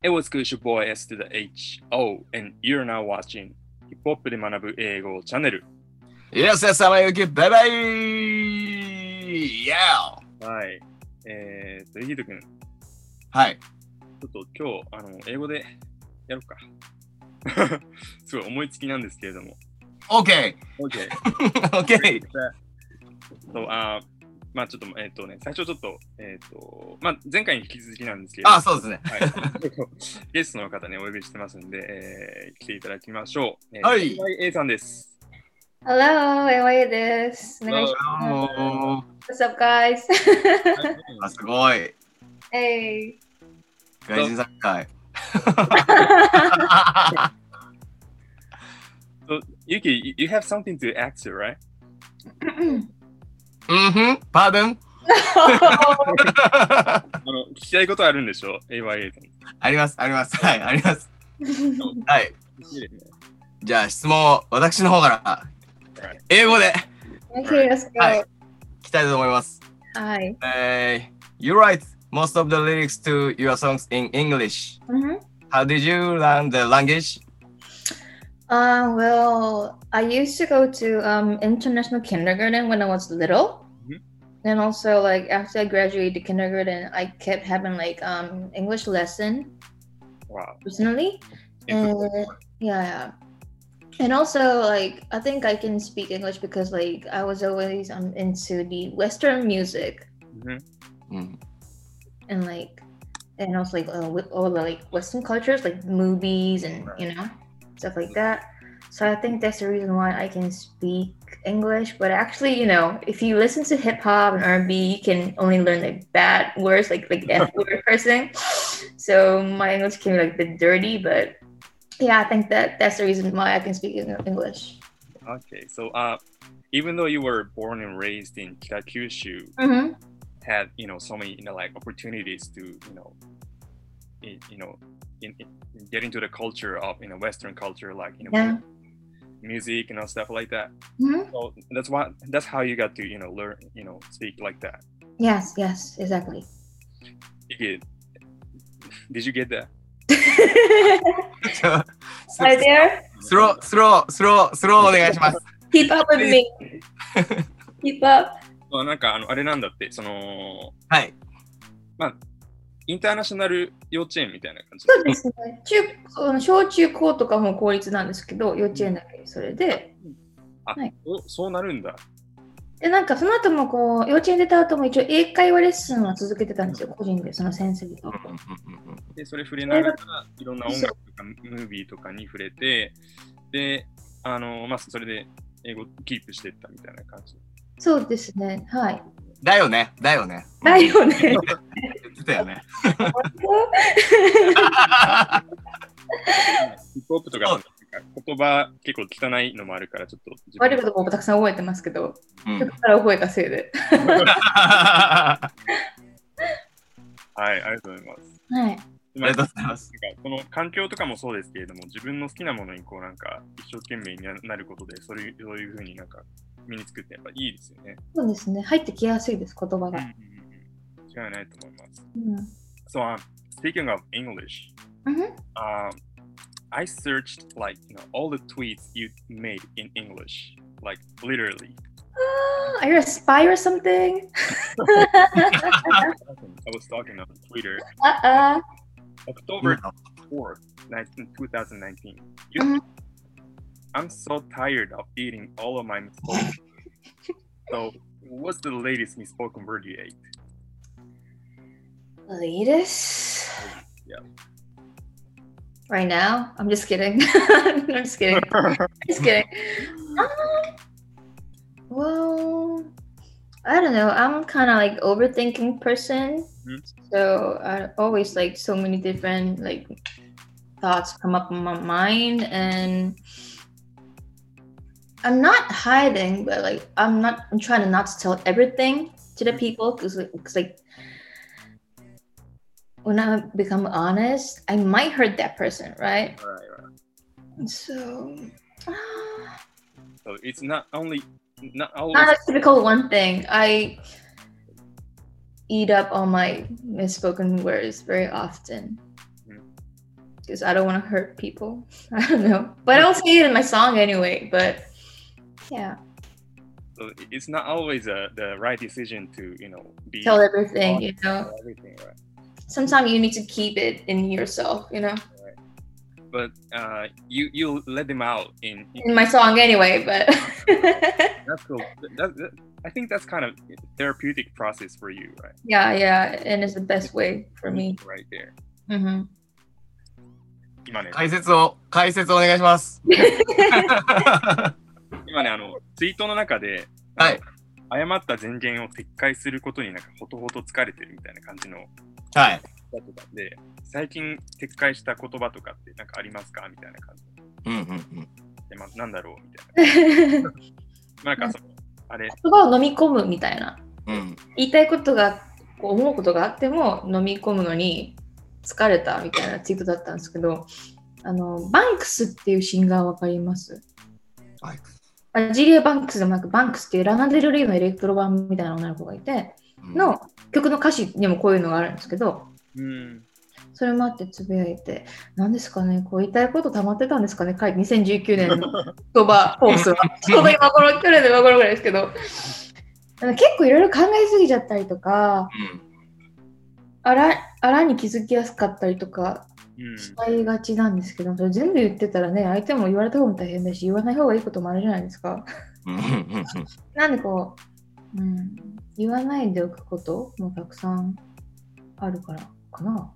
Hey, what's good? It's your boy S to the H-O, and you're now watching Hip-Hop で学ぶ英語チャンネル。Yes, yes, I'm Yuki. Bye bye! Yeah! はい。ヒート君。はい。ちょっと今日、英語でやろうか。すごい思いつきなんですけれども。OK! OK! OK! まあちょっと最初ちょっとまあ前回に引き続きなんですけど、あそうですね。はい、ゲストの方ねお呼びしてますんで、来ていただきましょう。はい。A さんです。Hello, A です。お願いします。What's up, guys? あすごい。Hey。外人作会。So Yuki, you have something to ask, right? Mm-hmm. Pardon? 聞きたいことあるんでしょ ?AYA さん。あります、あります。はい、あります。はい。じゃあ質問を私の方から英語で、はい、聞きたいと思います。はい。You write most of the lyrics to your songs in English.、Mm-hmm. How did you learn the language?Well, I used to go to international kindergarten when I was little, mm-hmm. and also like after I graduated kindergarten, I kept having like English lesson. Wow. Personally, and yeah, and also like I think I can speak English because like I was always into the Western music, mm-hmm. Mm-hmm. and also like with all the like Western cultures like movies and you know.Stuff like that. So I think that's the reason why I can speak English. But actually, you know, if you listen to hip hop and R&B, you can only learn like bad words, like F word person. So my English can be like a bit dirty, but yeah, I think that's the reason why I can speak English. Okay, so even though you were born and raised in Kita Kyushu, mm-hmm. had you know so many you know like opportunities to in getting to the culture of Western culture like music and stuff like that. Mm-hmm. So that's how you got to learn speak like that. Yes, yes, exactly. Did you get that? Are there? Slow お願いします。Keep up with me. Keep up. なんかあれなんだってそのはいまあ。インターナショナル幼稚園みたいな感じそうですね。小中高とかも公立なんですけど、幼稚園だけそれで。あ、はい、そうなるんだ。で、なんかその後もこう、幼稚園出た後も一応英会話レッスンは続けてたんですよ、個人で、その先生と。で、それ触れながら、いろんな音楽とかムービーとかに触れて、で、まあ、それで英語キープしていったみたいな感じ。そうですね、はい。だよね。言ってたよね。ヒップホップとか言葉結構汚いのもあるからちょっと悪いこともたくさん覚えてますけど、うん、曲から覚えたせいで。はい、ありがとうございます。はい。ありがとうございます。この環境とかもそうですけれども、自分の好きなものにこうなんか一生懸命になることでそういう風になんか身につくってやっぱいいですよね。そうですね。入ってきやすいです言葉が。違いないと思います。うん。So, speaking of English, mm-hmm. I searched like all the tweets you made in English, like literally. Are you a spy or something? I was talking on Twitter. October 4th, 2019. Mm-hmm. I'm so tired of eating all of my misspoken. So, what's the latest misspoken word you ate? Latest? Yeah. Right now? I'm just kidding. I'm just kidding. Well, I don't know. I'm kind of like overthinking person. Mm-hmm. So, I always like so many different like thoughts come up in my mind and...I'm not hiding, but like I'm trying to not tell everything to the people because like when I become honest, I might hurt that person, right? Right. So it's not a typical one thing. I eat up all my misspoken words very often. because I don't want to hurt people. I don't know, but I'll say it in my song anyway. But yeah, so it's not always the right decision to, you know, be tell everything, you know, everything, right? Sometimes you need to keep it in yourself, you know. Right. But you let them out in my song anyway. But that's cool. I think that's kind of therapeutic process for you, right? Yeah, yeah, and it's the best way for me. Right there. Mm-hmm. 今ね、解説をお願いします。今ね、ツイートの中で、はい、誤った前言を撤回することになんかほとほと疲れてるみたいな感じの、はい。で、最近撤回した言葉とかってなんかありますかみたいな感じ。うんうんうん。で、まあ、なんだろうみたいな。なんかそのあれ言葉を飲み込むみたいな、うん、言いたいことが思うことがあっても飲み込むのに疲れたみたいなツイートだったんですけど、バンクスっていうシンガーわかります？はい、ジリア・バンクスでもなくバンクスっていうラナデル・レイのエレクトロ版みたいな女の子がいて、うん、の曲の歌詞にもこういうのがあるんですけど、うん、それもあってつぶやいて、何ですかね、こう言いたいこと溜まってたんですかね、2019年の言葉コースはちょうど今頃、去年の今頃ぐらいですけど、結構いろいろ考えすぎちゃったりとか、あらに気づきやすかったりとかしちゃいがちなんですけど、それ全部言ってたらね、相手も言われた方も大変だし、言わない方がいいこともあるじゃないですか。なんでこう、うん、言わないでおくこともたくさんあるからかな。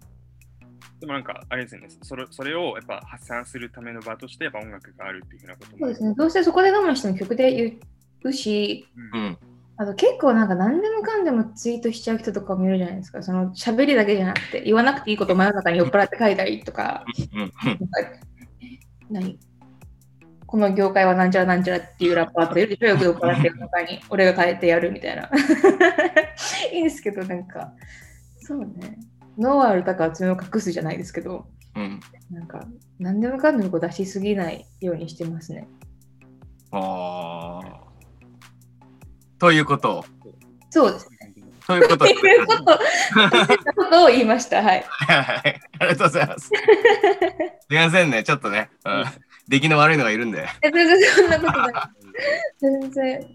でもなんかあれですね、それをやっぱ発散するための場としてやっぱ音楽があるっていうふうなことも。そうですね、どうせそこで我慢しても曲で言うし、うん、あと結構なんか何でもかんでもツイートしちゃう人とかもいるじゃないですか。その喋りだけじゃなくて、言わなくていいことを真夜中に酔っ払って書いたりとか、何この業界はなんちゃらなんちゃらっていうラッパーとかいるでしょ、よく酔っ払って夜中に俺が変えてやるみたいな。いいんですけど、なんかそうね。ノーアルだから爪を隠すじゃないですけど、うん、なんか何でもかんでも出しすぎないようにしてますね。ああ、ということを。そうですね。ということを言いました。はい。はい、ありがとうございます。すみませんね、ちょっとね、うん、出来の悪いのがいるんで。全然そんなことない。全然。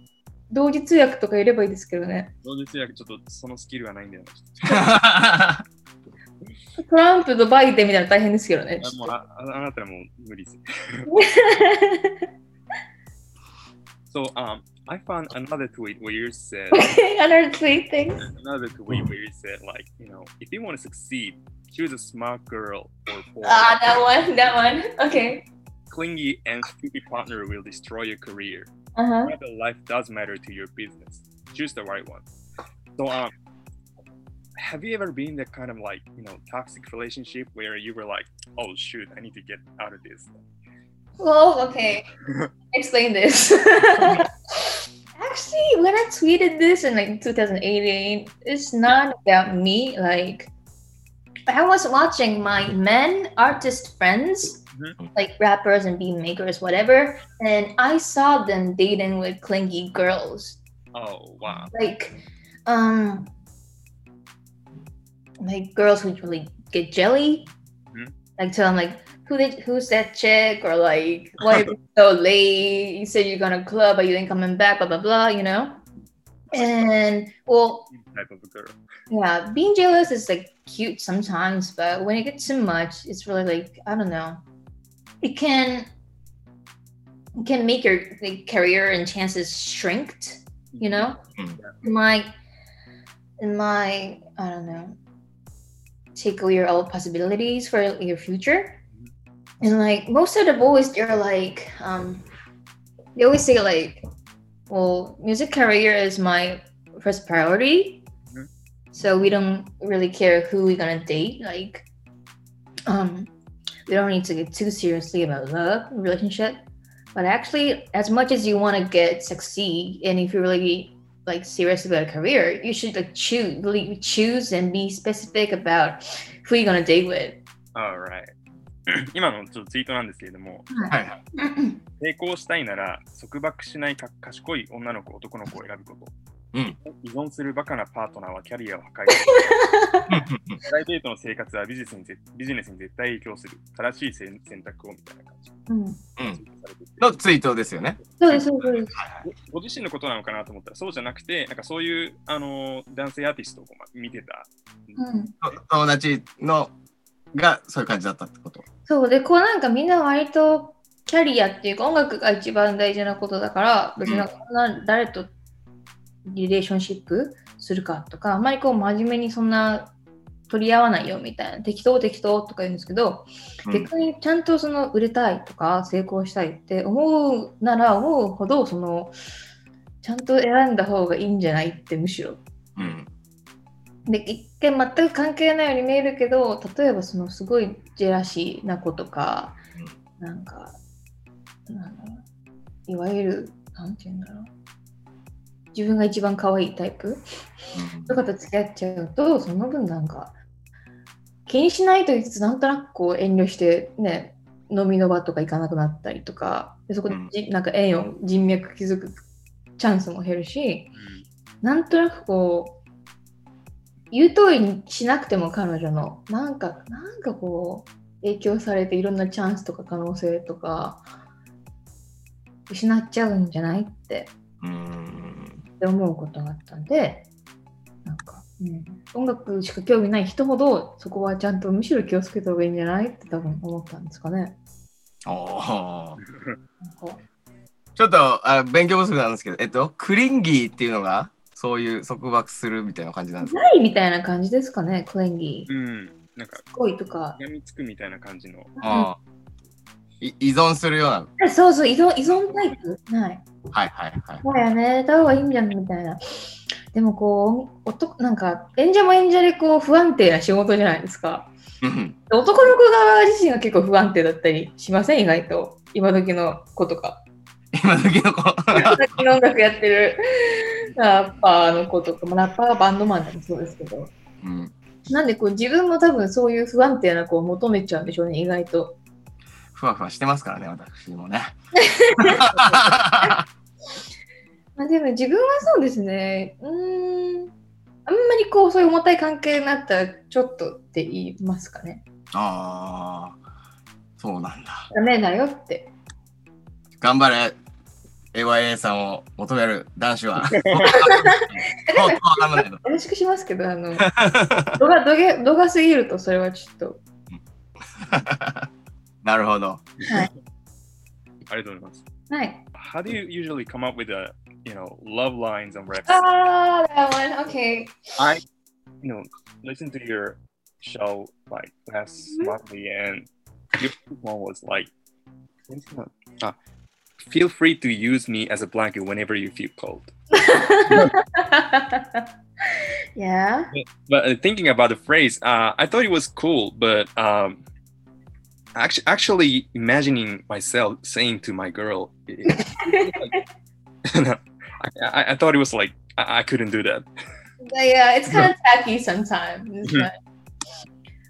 同時通訳とかいればいいですけどね。同時通訳ちょっとそのスキルはないんだよな。トランプとバイデンみたいな大変ですけどね。もうあなたはもう無理です。So I found another tweet where you said another tweet thing. Another tweet where you said like, you know, if you want to succeed, choose a smart girl or boy. Ah, that one. Okay. Clingy and stupid partner will destroy your career. Uh-huh. Whether life does matter to your business, choose the right one. So, have you ever been in that kind of like, you know, toxic relationship where you were like, oh shoot, I need to get out of this? Well, okay, explain this. Actually, when I tweeted this in like 2018, it's not about me. Like, I was watching my men artist friends. Like rappers and beat makers, whatever, and I saw them dating with clingy girls. Oh wow! Like girls who really get jelly. Mm-hmm. Like tell them like, who's that chick? Or like, why are you so late? You said you're gonna club, but you ain't coming back. Blah blah blah. You know. And well, type of a girl. Yeah, being jealous is like cute sometimes, but when it gets too much, it's really like I don't know. It can make your like, career and chances shrinked, you know? In my I don't know, take away all possibilities for your future. And like most of the boys, they're like, they always say like, well, music career is my first priority. Mm-hmm. So we don't really care who we're gonna date. Like, we don't need to get too seriously about love and relationship, but actually, as much as you want to succeed, and if you're really like serious about a career, you should like choose and be specific about who you're gonna date with. All right. 今のちょっとツイートなんですけれども、はいはい、成功したいなら束縛しない賢い女の子、男の子を選ぶこと。うん、依存するバカなパートナーはキャリアを破壊する。プライベートの生活はビジネスに絶対影響する。正しい選択をみたいな感じ。うんうん、のツイートですよね。そうですそうです。ご自身のことなのかなと思ったらそうじゃなくて、なんかそういう男性アーティストを見てた、うん、友達のがそういう感じだったってこと。そうで、こうなんかみんな割とキャリアっていうか音楽が一番大事なことだから、別に誰とリレーションシップするかとか、あんまりこう真面目にそんな取り合わないよみたいな、適当とか言うんですけど、逆にちゃんとその売れたいとか成功したいって思うなら思うほど、そのちゃんと選んだ方がいいんじゃないってむしろ、うん、で一見全く関係ないように見えるけど、例えばそのすごいジェラシーな子とか、なんかいわゆるなんて言うんだろう、自分が一番可愛いタイプとかと付き合っちゃうと、その分なんか気にしないと言いつつ、なんとなくこう遠慮してね、飲みの場とか行かなくなったりとかで、そこでなんか縁を人脈築くチャンスも減るし、なんとなくこう言う通りにしなくても彼女のなんかこう影響されて、いろんなチャンスとか可能性とか失っちゃうんじゃないって。って思うことがあったんで、なんか、うん、音楽しか興味ない人ほどそこはちゃんとむしろ気をつけた方がいいんじゃないって多分思ったんですかね。ああ。ちょっと勉強不足なんですけど、クリンギーっていうのがそういう束縛するみたいな感じなんですか。ないみたいな感じですかね、クリンギー。うん。なんか恋とか。やみつくみたいな感じの。ああ。依存するような。そうそう、依存タイプない。はいはいはい。もうやめた方がいいんじゃんみたいな。でもこうなんか演者も演者でこう不安定な仕事じゃないですか。男の子側自身が結構不安定だったりしません、意外と今時の子とか。今時の子。今時の音楽やってるラッパーの子とかも、ラッパーはバンドマンでもそうですけど。うん、なんでこう自分も多分そういう不安定な子を求めちゃうんでしょうね、意外と。ふわふわしてますからね、私もね。まあでも自分はそうですね。あんまりこうそういう重たい関係になったらちょっとって言いますかね。ああ、そうなんだ。ダメだよって。頑張れ、AYA さんを求める男子は。よろしくしますけど、度が過ぎるとそれはちょっと。なるほど。はい。ありがとうございます。はい。How do you usually come up with the, love lines and records? Ah, that one. Okay. I, listen to your show like last monthly, and your one was like, feel free to use me as a blanket whenever you feel cold. Yeah. But thinking about the phrase, I thought it was cool, but actually imagining myself saying to my girl, I thought it was like, I couldn't do that. Yeah, it's kind of tacky sometimes. But...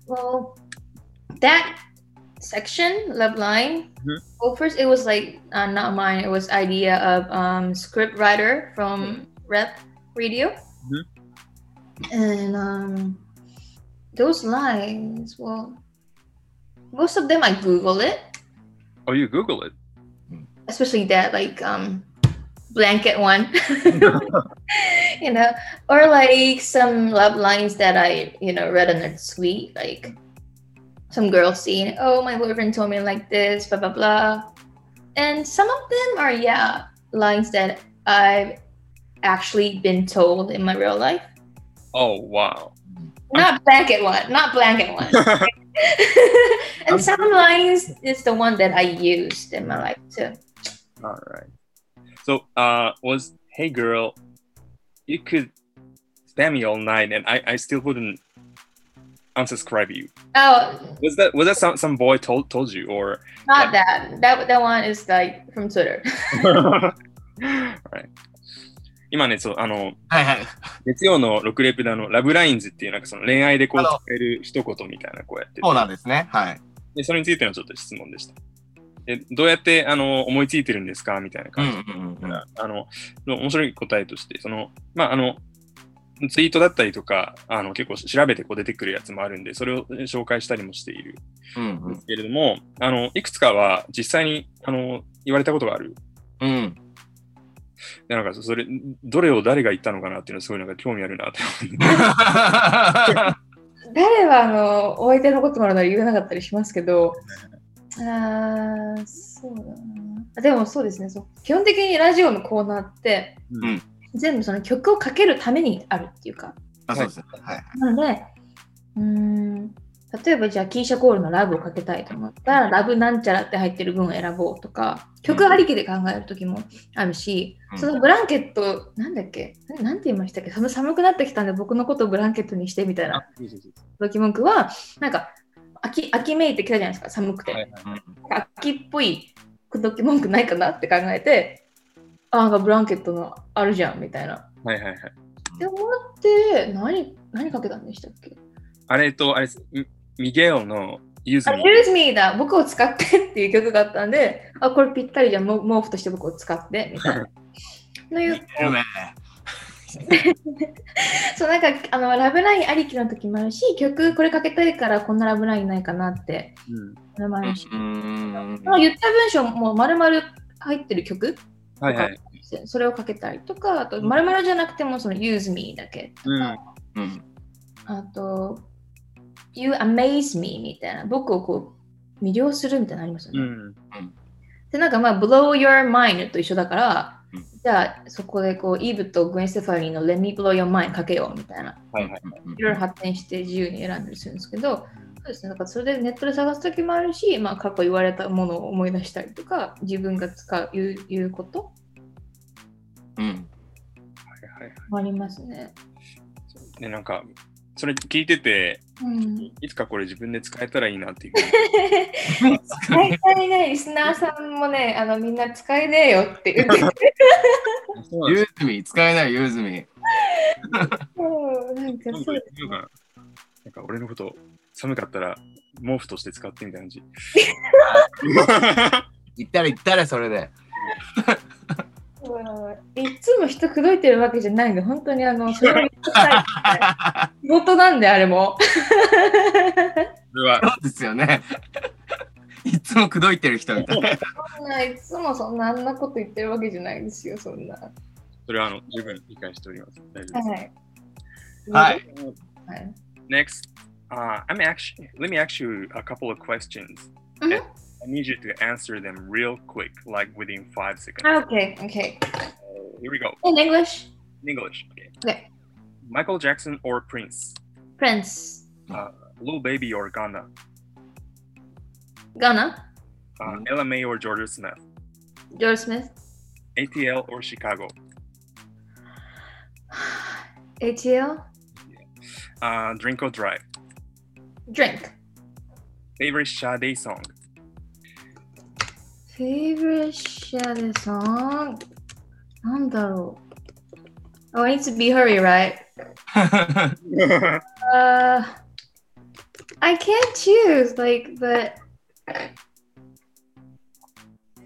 Well, that section, love line, well, first it was like, not mine, it was idea of script writer from Rep Radio. And those lines, well, most of them I Google it. Oh, you Google it? Especially that like blanket one. Or like some love lines that I, read on a tweet, like some girls saying, oh, my boyfriend told me like this, blah blah blah. And some of them are lines that I've actually been told in my real life. Oh wow. Not blanket one. And some lines is the one that I used in my life too. All right. So, was, hey girl, you could spam me all night and I still wouldn't unsubscribe you. Oh. Was that some boy told you or? Not that. That one is like from Twitter. All right.今ね、そう、はいはい、月曜の6レープでラブラインズっていうなんかその恋愛でこう使える一言みたいなこうやってて。そうなんですね。はい。で、それについてのちょっと質問でした。どうやって思いついてるんですかみたいな感じ、うんうんうん、面白い答えとしてその、まあ、ツイートだったりとか結構調べて出てくるやつもあるんでそれを紹介したりもしているんですけれども、うんうん、いくつかは実際に言われたことがある、うん、でなんかそれどれを誰が言ったのかなっていうのはすごいなんか興味あるなって誰はお相手のこともあるのに言えなかったりしますけどそうだな。でもそうですねそう。基本的にラジオのコーナーって、うん、全部その曲をかけるためにあるっていうか。あ、そうですね。はい。なので、例えばじゃあキーシャコールのラブをかけたいと思ったら、ラブなんちゃらって入ってる分を選ぼうとか、曲ありきで考える時もあるし、うん、そのブランケット、なんだっけ、なんて言いましたっけ、寒くなってきたんで僕のことをブランケットにしてみたいな時文句は、なんか、秋めいてきたじゃないですか寒くて、はいはい、秋っぽい口説き文句ないかなって考えてブランケットのあるじゃんみたいな、はいはいはい、って思って何かけたんでしたっけあれミゲオの Use Me だ僕を使ってっていう曲があったんでこれぴったりじゃん毛布として僕を使ってみたいなのいうそうなんかラブラインありきの時もあるし曲これかけたいからこんなラブラインないかなって、うん、もあるし言った文章も丸々入ってる曲とか、はいはい、それをかけたりとかあと丸々じゃなくてもその Use Me だけとか、うんうん、あと You Amaze Me みたいな僕をこう魅了するみたいなのありますよね、うん、でなんかまあ Blow Your Mind と一緒だからじゃあそこでこうイーブとグウェン・ステファニーの Let me blow your mind かけようみたいな、はいはいはい、いろいろ発展して自由に選んだりするんですけど、そうですね、だからそれでネットで探すときもあるし、まあ、過去言われたものを思い出したりとか自分が言うこと、うんはいはいはい、ありますね。ねなんかそれ聞いてて、うん、いつかこれ自分で使えたらいいなっていう。大体ね、リスナーさんもね、みんな使えねえよって言ってユーズミ、使えないユーズミ。なんかそうですね。なんか俺のこと寒かったら毛布として使ってみたいな感じ。言ったらそれで。いつも人口説いてるわけじゃないんで本当にそれを仕事なんであれもそうですよねいつも口説いてる人みたいなないつもそんなあんなこと言ってるわけじゃないですよそんなそれは十分理解しております大丈夫ですはい、はい、Next、let me ask you a couple of questions、mm-hmm.I need you to answer them real quick, like within 5 seconds. Okay. Here we go. In English? In English, okay. Michael Jackson or Prince? Prince. Lil Baby or Ghana? Ghana. Ella May or Georgia Smith? Georgia Smith. ATL or Chicago? ATL. Drink or drive? Drink. Favorite Sade song?Favorite Sade song? なんだろう Oh, I need to be hurry, right? I can't choose, like, but...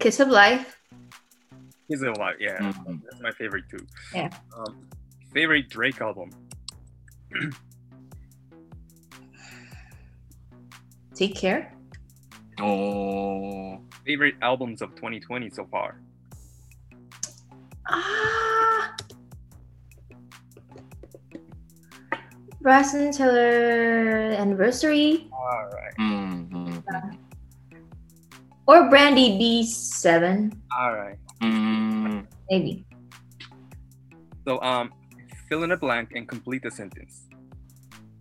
Kiss of Life? Kiss of Life, yeah. Mm-hmm. That's my favorite too. Yeah. Favorite Drake album? Take Care? Oh...Favorite albums of 2020 so far? Bryson Tiller Anniversary. All right. Mm-hmm. Or Brandy B7. All right. Mm-hmm. Maybe. So, fill in a blank and complete the sentence.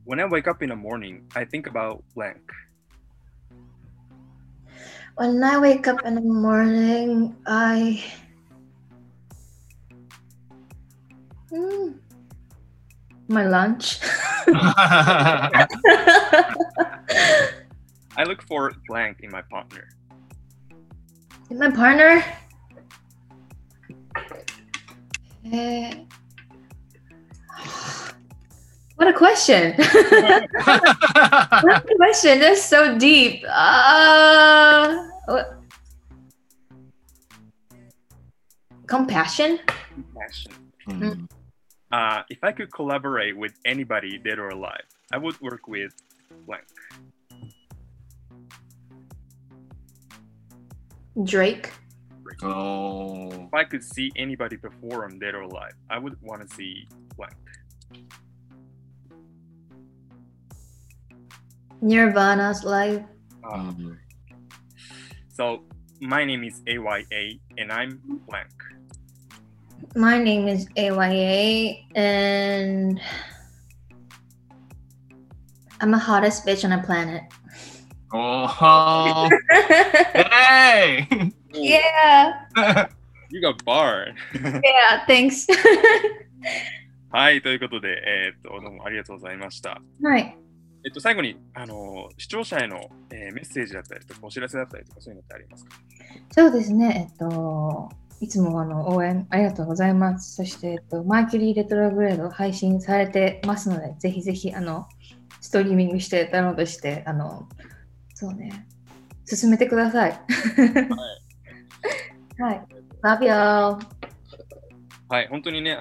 When I wake up in the morning, I think about blank.When I wake up in the morning, my lunch. I look for blank in my partner. In my partner? What a question. What a question. That's so deep. Compassion. Mm-hmm. If I could collaborate with anybody, dead or alive, I would work with blank. Drake. Oh. If I could see anybody perform, dead or alive, I would want to see blank. Nirvana's live. So my name is AYA and I'm blank. My name is AYA and I'm the hottest bitch on the planet. Oh, hey! Yeah. You got barred. Yeah, thanks. はい、ということで、どうもありがとうございました。はい。最後に視聴者への、メッセージだったりとかお知らせだったりとかそういうのってありますか？そうですね、いつも応援ありがとうございます。そして、マーキュリーレトログレード配信されてますので、ぜひぜひストリーミングしてダウンロードしてそうね、進めてください。はい、Love you all。 はい、本当にね、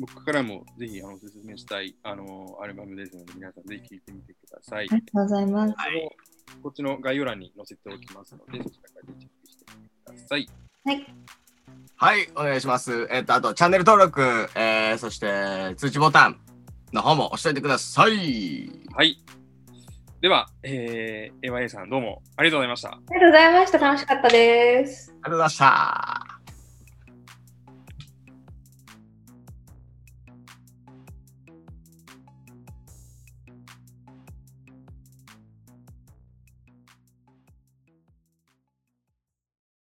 僕からもぜひお勧めしたいアルバムですので、皆さんぜひ聴いてみてください。ありがとうございます。はい、こっちの概要欄に載せておきますので、そちらからチェックしてみてください。はい。はい、お願いします。あとチャンネル登録、そして通知ボタンの方も押しておいてください。はい。では、AYA さん、どうもありがとうございました。ありがとうございました。楽しかったです。ありがとうございました。